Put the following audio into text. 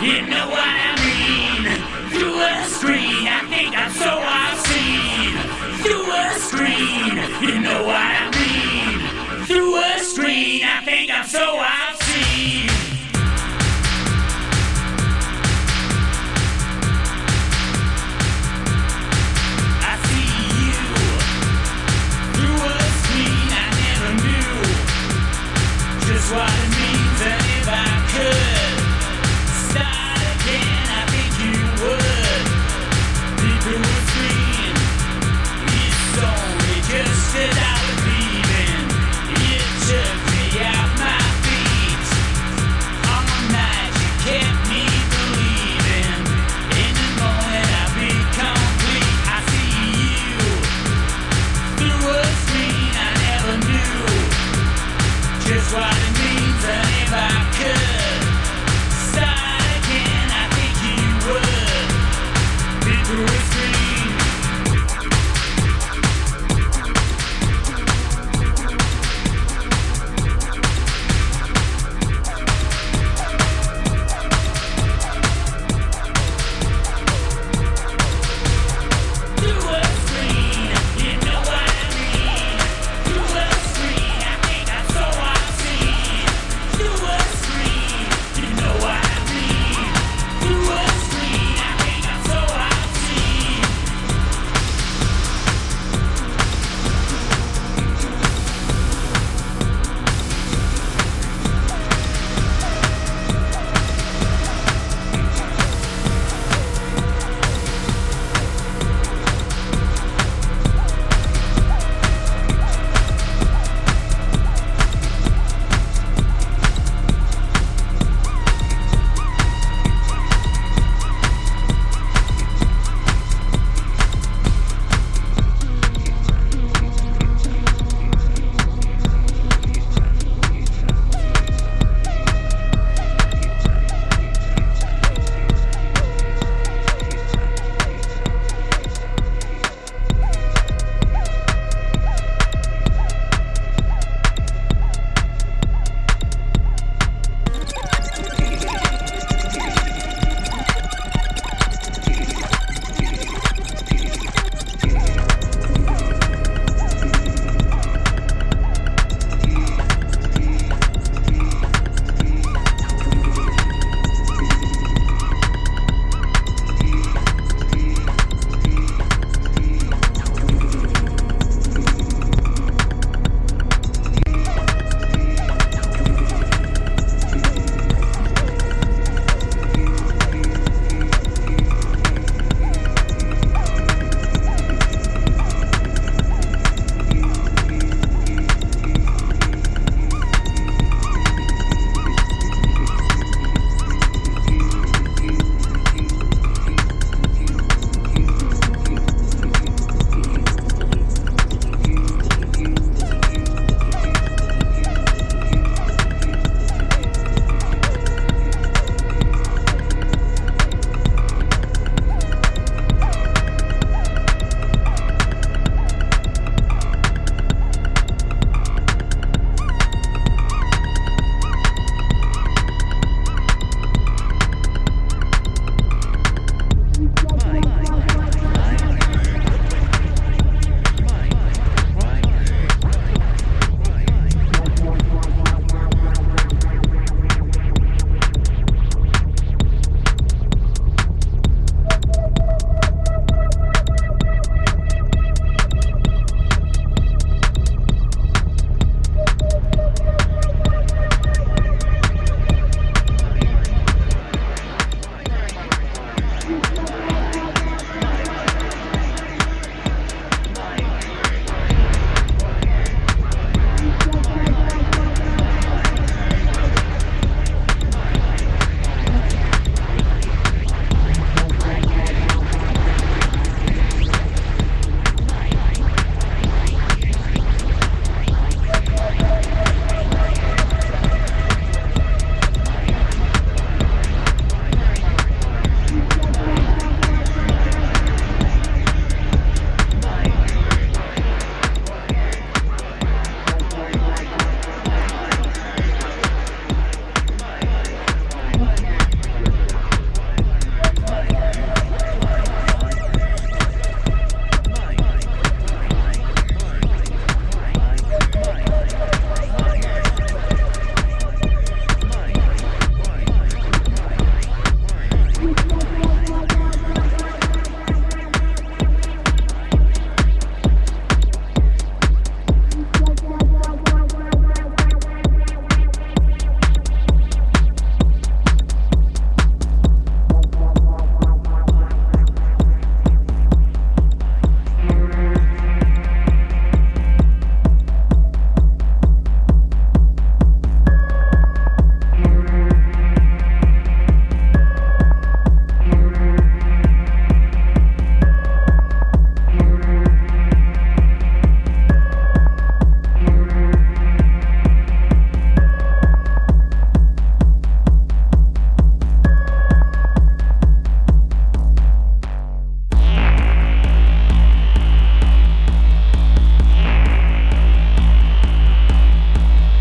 You know what I mean? Through a screen, I think I'm so out.